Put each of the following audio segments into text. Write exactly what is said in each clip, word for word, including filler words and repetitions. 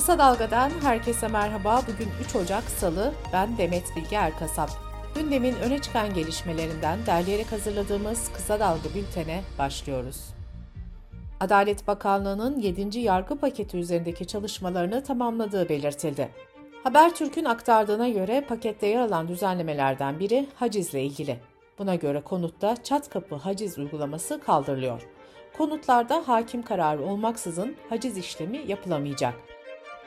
Kısa Dalga'dan herkese merhaba. Bugün üç Ocak Salı, ben Demet Bilge Erkasap. Gündemin öne çıkan gelişmelerinden derleyerek hazırladığımız Kısa Dalga Bülten'e başlıyoruz. Adalet Bakanlığı'nın yedinci yargı paketi üzerindeki çalışmalarını tamamladığı belirtildi. Habertürk'ün aktardığına göre pakette yer alan düzenlemelerden biri hacizle ilgili. Buna göre konutta çat kapı haciz uygulaması kaldırılıyor. Konutlarda hakim kararı olmaksızın haciz işlemi yapılamayacak.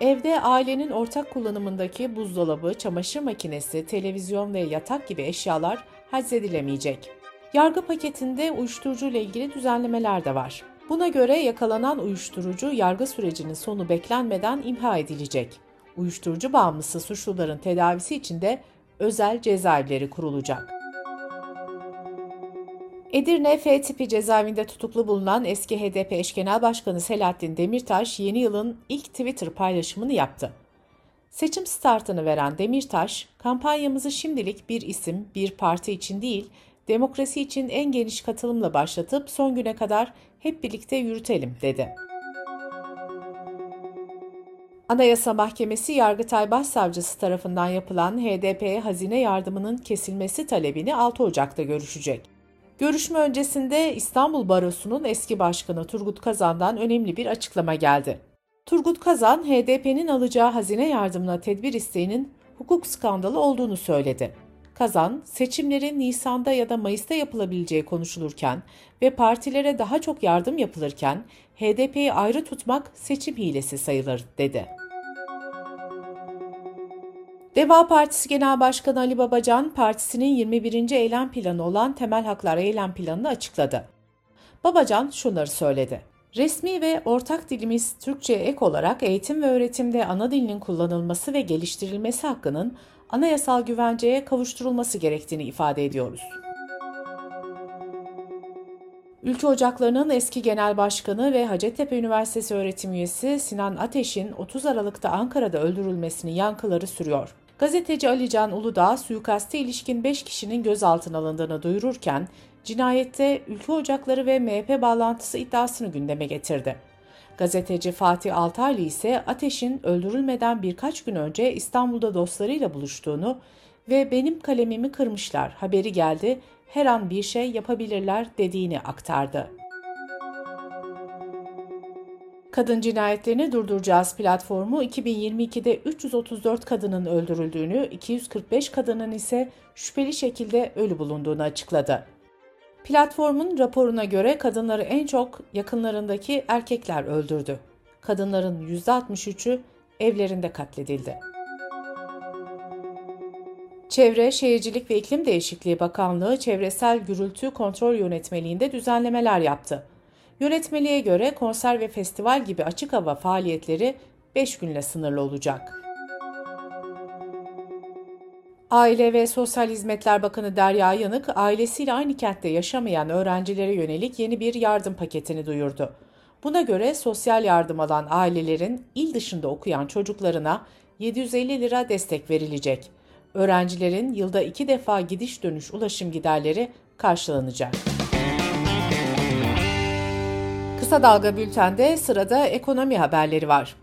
Evde ailenin ortak kullanımındaki buzdolabı, çamaşır makinesi, televizyon ve yatak gibi eşyalar haczedilemeyecek. Yargı paketinde uyuşturucuyla ilgili düzenlemeler de var. Buna göre yakalanan uyuşturucu yargı sürecinin sonu beklenmeden imha edilecek. Uyuşturucu bağımlısı suçluların tedavisi için de özel cezaevleri kurulacak. Edirne F tipi cezaevinde tutuklu bulunan eski H D P eş genel başkanı Selahattin Demirtaş yeni yılın ilk Twitter paylaşımını yaptı. Seçim startını veren Demirtaş, "Kampanyamızı şimdilik bir isim, bir parti için değil, demokrasi için en geniş katılımla başlatıp son güne kadar hep birlikte yürütelim," dedi. Anayasa Mahkemesi, Yargıtay Başsavcısı tarafından yapılan H D P'ye hazine yardımının kesilmesi talebini altı Ocak'ta görüşecek. Görüşme öncesinde İstanbul Barosu'nun eski başkanı Turgut Kazan'dan önemli bir açıklama geldi. Turgut Kazan, H D P'nin alacağı hazine yardımına tedbir isteğinin hukuk skandalı olduğunu söyledi. Kazan, seçimlerin Nisan'da ya da Mayıs'ta yapılabileceği konuşulurken ve partilere daha çok yardım yapılırken H D P'yi ayrı tutmak seçim hilesi sayılır, dedi. Deva Partisi Genel Başkanı Ali Babacan, partisinin yirmi birinci eylem planı olan Temel Haklar Eylem Planı'nı açıkladı. Babacan şunları söyledi. "Resmi ve ortak dilimiz Türkçe'ye ek olarak eğitim ve öğretimde ana dilinin kullanılması ve geliştirilmesi hakkının anayasal güvenceye kavuşturulması gerektiğini ifade ediyoruz." Ülkü Ocakları'nın eski genel başkanı ve Hacettepe Üniversitesi öğretim üyesi Sinan Ateş'in otuz Aralık'ta Ankara'da öldürülmesinin yankıları sürüyor. Gazeteci Alican Uludağ, suikaste ilişkin beş kişinin gözaltına alındığını duyururken, cinayette Ülkü Ocakları ve M H P bağlantısı iddiasını gündeme getirdi. Gazeteci Fatih Altaylı ise Ateş'in öldürülmeden birkaç gün önce İstanbul'da dostlarıyla buluştuğunu ve "benim kalemimi kırmışlar, haberi geldi, her an bir şey yapabilirler" dediğini aktardı. Kadın cinayetlerini durduracağız platformu iki bin yirmi iki'de üç yüz otuz dört kadının öldürüldüğünü, iki yüz kırk beş kadının ise şüpheli şekilde ölü bulunduğunu açıkladı. Platformun raporuna göre kadınları en çok yakınlarındaki erkekler öldürdü. Kadınların yüzde altmış üçü evlerinde katledildi. Çevre, Şehircilik ve İklim Değişikliği Bakanlığı, Çevresel Gürültü Kontrol Yönetmeliğinde düzenlemeler yaptı. Yönetmeliğe göre konser ve festival gibi açık hava faaliyetleri beş günle sınırlı olacak. Aile ve Sosyal Hizmetler Bakanı Derya Yanık, ailesiyle aynı kentte yaşamayan öğrencilere yönelik yeni bir yardım paketini duyurdu. Buna göre sosyal yardım alan ailelerin il dışında okuyan çocuklarına yedi yüz elli lira destek verilecek. Öğrencilerin yılda iki defa gidiş dönüş ulaşım giderleri karşılanacak. Kısa Dalga Bülten'de sırada ekonomi haberleri var.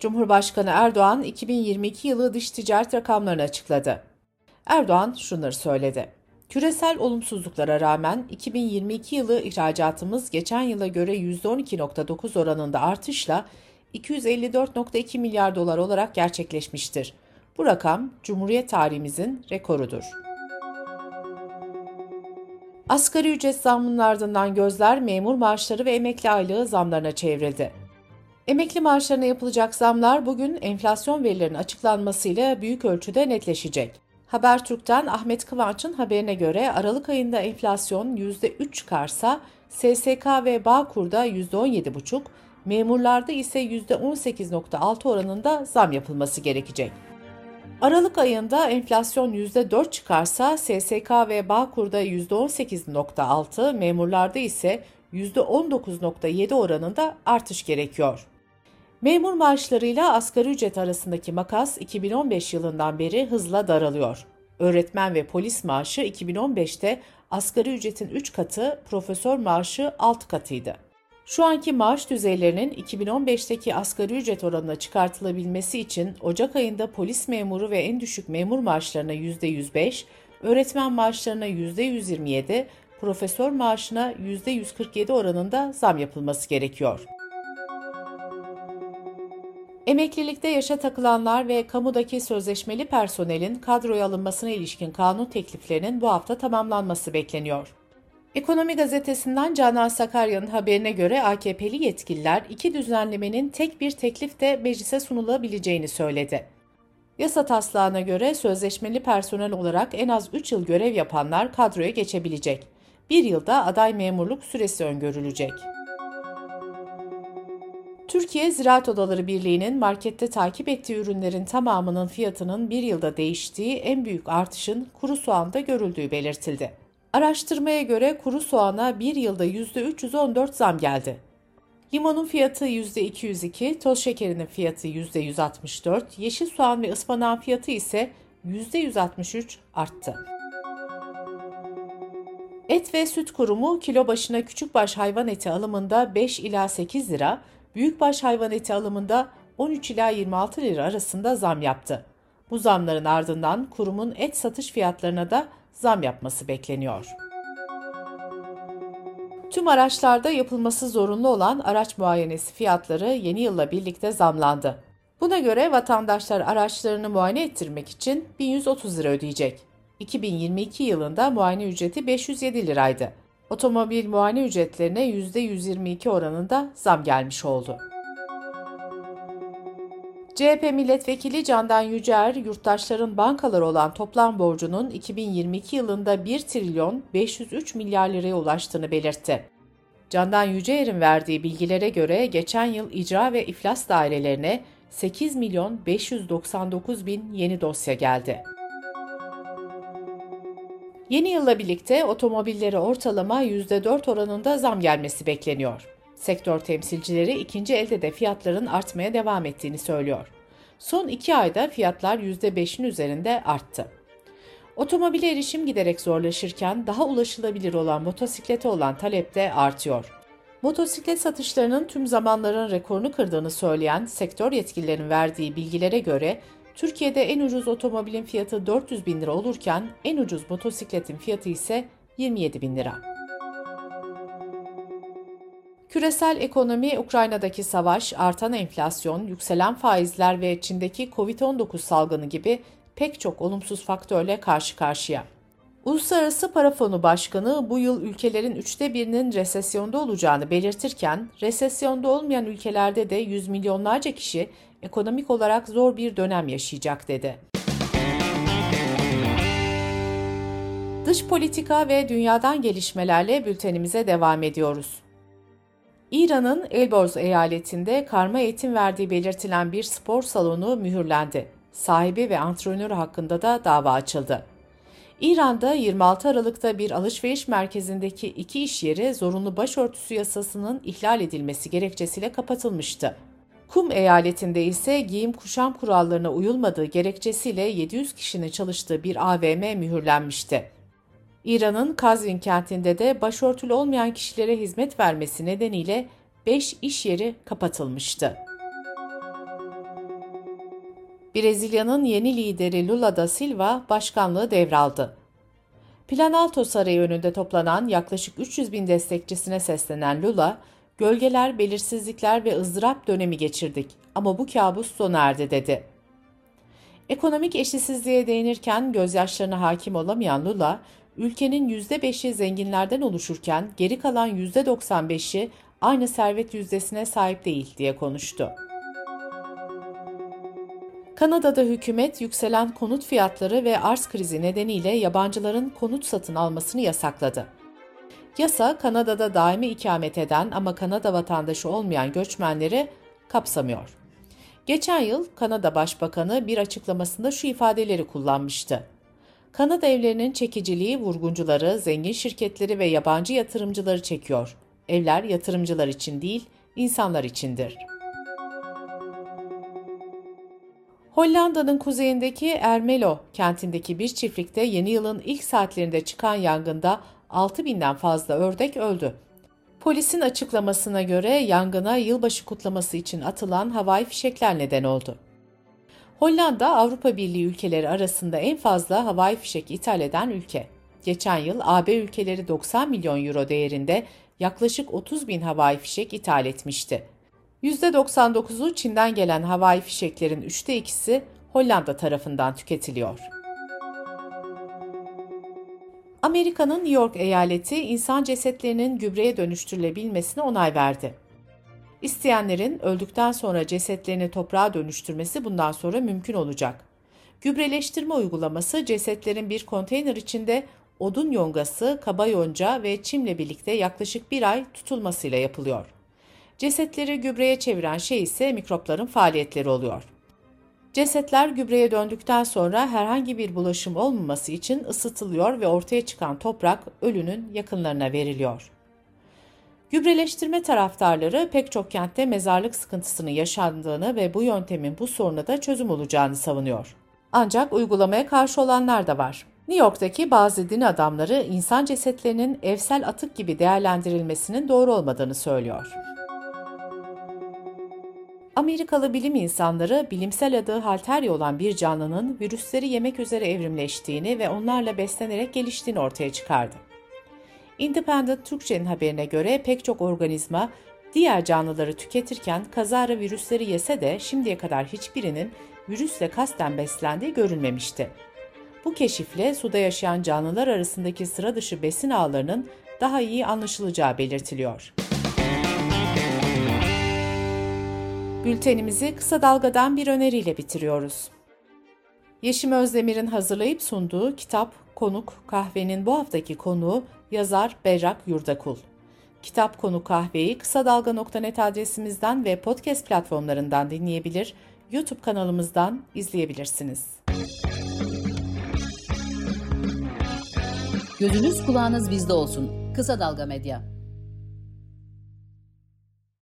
Cumhurbaşkanı Erdoğan, iki bin yirmi iki yılı dış ticaret rakamlarını açıkladı. Erdoğan şunları söyledi. "Küresel olumsuzluklara rağmen iki bin yirmi iki yılı ihracatımız geçen yıla göre yüzde on iki virgül dokuz oranında artışla iki yüz elli dört virgül iki milyar dolar olarak gerçekleşmiştir. Bu rakam Cumhuriyet tarihimizin rekorudur." Asgari ücret zammının ardından gözler memur maaşları ve emekli aylığı zamlarına çevrildi. Emekli maaşlarına yapılacak zamlar bugün enflasyon verilerinin açıklanmasıyla büyük ölçüde netleşecek. Habertürk'ten Ahmet Kıvanç'ın haberine göre Aralık ayında enflasyon yüzde üç çıkarsa S S K ve Bağkur'da yüzde on yedi virgül beş, memurlarda ise yüzde on sekiz virgül altı oranında zam yapılması gerekecek. Aralık ayında enflasyon yüzde dört çıkarsa S S K ve Bağkur'da yüzde on sekiz virgül altı, memurlarda ise yüzde on dokuz virgül yedi oranında artış gerekiyor. Memur maaşlarıyla asgari ücret arasındaki makas iki bin on beş yılından beri hızla daralıyor. Öğretmen ve polis maaşı iki bin on beş'te asgari ücretin üç katı, profesör maaşı altı katıydı. Şu anki maaş düzeylerinin iki bin on beşteki asgari ücret oranına çıkartılabilmesi için Ocak ayında polis memuru ve en düşük memur maaşlarına yüzde yüz beş, öğretmen maaşlarına yüzde yüz yirmi yedi, profesör maaşına yüzde yüz kırk yedi oranında zam yapılması gerekiyor. Emeklilikte yaşa takılanlar ve kamudaki sözleşmeli personelin kadroya alınmasına ilişkin kanun tekliflerinin bu hafta tamamlanması bekleniyor. Ekonomi gazetesinden Canan Sakarya'nın haberine göre A K P'li yetkililer iki düzenlemenin tek bir teklif de meclise sunulabileceğini söyledi. Yasa taslağına göre sözleşmeli personel olarak en az üç yıl görev yapanlar kadroya geçebilecek. Bir yılda aday memurluk süresi öngörülecek. Türkiye Ziraat Odaları Birliği'nin markette takip ettiği ürünlerin tamamının fiyatının bir yılda değiştiği en büyük artışın kuru soğanda görüldüğü belirtildi. Araştırmaya göre kuru soğana bir yılda yüzde üç yüz on dört zam geldi. Limonun fiyatı yüzde iki yüz iki, toz şekerinin fiyatı yüzde yüz altmış dört, yeşil soğan ve ıspanağın fiyatı ise yüzde yüz altmış üç arttı. Et ve Süt Kurumu kilo başına küçükbaş hayvan eti alımında beş ila sekiz lira, büyükbaş hayvan eti alımında on üç ila yirmi altı lira arasında zam yaptı. Bu zamların ardından kurumun et satış fiyatlarına da zam yapması bekleniyor. Tüm araçlarda yapılması zorunlu olan araç muayenesi fiyatları yeni yılla birlikte zamlandı. Buna göre vatandaşlar araçlarını muayene ettirmek için bin yüz otuz lira ödeyecek. iki bin yirmi iki yılında muayene ücreti beş yüz yedi liraydı. Otomobil muayene ücretlerine yüzde yüz yirmi iki oranında zam gelmiş oldu. C H P milletvekili Candan Yüceer, yurttaşların bankalara olan toplam borcunun iki bin yirmi iki yılında bir trilyon beş yüz üç milyar liraya ulaştığını belirtti. Candan Yüceer'in verdiği bilgilere göre geçen yıl icra ve iflas dairelerine sekiz milyon beş yüz doksan dokuz bin yeni dosya geldi. Yeni yılla birlikte otomobillere ortalama yüzde dört oranında zam gelmesi bekleniyor. Sektör temsilcileri ikinci elde de fiyatların artmaya devam ettiğini söylüyor. Son iki ayda fiyatlar yüzde beşin üzerinde arttı. Otomobile erişim giderek zorlaşırken daha ulaşılabilir olan motosiklete olan talep de artıyor. Motosiklet satışlarının tüm zamanların rekorunu kırdığını söyleyen sektör yetkililerinin verdiği bilgilere göre Türkiye'de en ucuz otomobilin fiyatı dört yüz bin lira olurken en ucuz motosikletin fiyatı ise yirmi yedi bin lira. Küresel ekonomi, Ukrayna'daki savaş, artan enflasyon, yükselen faizler ve Çin'deki kovid on dokuz salgını gibi pek çok olumsuz faktörle karşı karşıya. Uluslararası Para Fonu Başkanı bu yıl ülkelerin üçte birinin resesyonda olacağını belirtirken, resesyonda olmayan ülkelerde de yüz milyonlarca kişi ekonomik olarak zor bir dönem yaşayacak dedi. Dış politika ve dünyadan gelişmelerle bültenimize devam ediyoruz. İran'ın Elborz eyaletinde karma eğitim verdiği belirtilen bir spor salonu mühürlendi. Sahibi ve antrenörü hakkında da dava açıldı. İran'da yirmi altı Aralık'ta bir alışveriş merkezindeki iki iş yeri zorunlu başörtüsü yasasının ihlal edilmesi gerekçesiyle kapatılmıştı. Kum eyaletinde ise giyim kuşam kurallarına uyulmadığı gerekçesiyle yedi yüz kişinin çalıştığı bir A V M mühürlenmişti. İran'ın Kazvin kentinde de başörtülü olmayan kişilere hizmet vermesi nedeniyle beş iş yeri kapatılmıştı. Brezilya'nın yeni lideri Lula da Silva başkanlığı devraldı. Planalto Sarayı önünde toplanan yaklaşık üç yüz bin destekçisine seslenen Lula, "Gölgeler, belirsizlikler ve ızdırap dönemi geçirdik ama bu kabus sona erdi," dedi. Ekonomik eşitsizliğe değinirken gözyaşlarına hakim olamayan Lula, ülkenin yüzde beşi zenginlerden oluşurken geri kalan yüzde doksan beşi aynı servet yüzdesine sahip değil diye konuştu. Kanada'da hükümet yükselen konut fiyatları ve arz krizi nedeniyle yabancıların konut satın almasını yasakladı. Yasa Kanada'da daimi ikamet eden ama Kanada vatandaşı olmayan göçmenleri kapsamıyor. Geçen yıl Kanada Başbakanı bir açıklamasında şu ifadeleri kullanmıştı. "Kanada evlerinin çekiciliği vurguncuları, zengin şirketleri ve yabancı yatırımcıları çekiyor. Evler yatırımcılar için değil, insanlar içindir." Hollanda'nın kuzeyindeki Ermelo kentindeki bir çiftlikte yeni yılın ilk saatlerinde çıkan yangında altı binden fazla ördek öldü. Polisin açıklamasına göre yangına yılbaşı kutlaması için atılan havai fişekler neden oldu. Hollanda, Avrupa Birliği ülkeleri arasında en fazla havai fişek ithal eden ülke. Geçen yıl A B ülkeleri doksan milyon euro değerinde yaklaşık otuz bin havai fişek ithal etmişti. yüzde doksan dokuzu Çin'den gelen havai fişeklerin üçte ikisi Hollanda tarafından tüketiliyor. Amerika'nın New York eyaleti insan cesetlerinin gübreye dönüştürülebilmesine onay verdi. İsteyenlerin öldükten sonra cesetlerini toprağa dönüştürmesi bundan sonra mümkün olacak. Gübreleştirme uygulaması cesetlerin bir konteyner içinde odun yongası, kaba yonca ve çimle birlikte yaklaşık bir ay tutulmasıyla yapılıyor. Cesetleri gübreye çeviren şey ise mikropların faaliyetleri oluyor. Cesetler gübreye döndükten sonra herhangi bir bulaşım olmaması için ısıtılıyor ve ortaya çıkan toprak ölünün yakınlarına veriliyor. Gübreleştirme taraftarları pek çok kentte mezarlık sıkıntısının yaşandığını ve bu yöntemin bu soruna da çözüm olacağını savunuyor. Ancak uygulamaya karşı olanlar da var. New York'taki bazı din adamları insan cesetlerinin evsel atık gibi değerlendirilmesinin doğru olmadığını söylüyor. Amerikalı bilim insanları bilimsel adı halterya olan bir canlının virüsleri yemek üzere evrimleştiğini ve onlarla beslenerek geliştiğini ortaya çıkardı. Independent Türkçe'nin haberine göre pek çok organizma diğer canlıları tüketirken kazara virüsleri yese de şimdiye kadar hiçbirinin virüsle kasten beslendiği görülmemişti. Bu keşifle suda yaşayan canlılar arasındaki sıra dışı besin ağlarının daha iyi anlaşılacağı belirtiliyor. Bültenimizi kısa dalgadan bir öneriyle bitiriyoruz. Yeşim Özdemir'in hazırlayıp sunduğu Kitap Konuk Kahve'nin bu haftaki konuğu yazar Berrak Yurdakul. Kitap Konuk Kahve'yi kısadalga nokta net adresimizden ve podcast platformlarından dinleyebilir, YouTube kanalımızdan izleyebilirsiniz. Gözünüz kulağınız bizde olsun. Kısa Dalga Medya.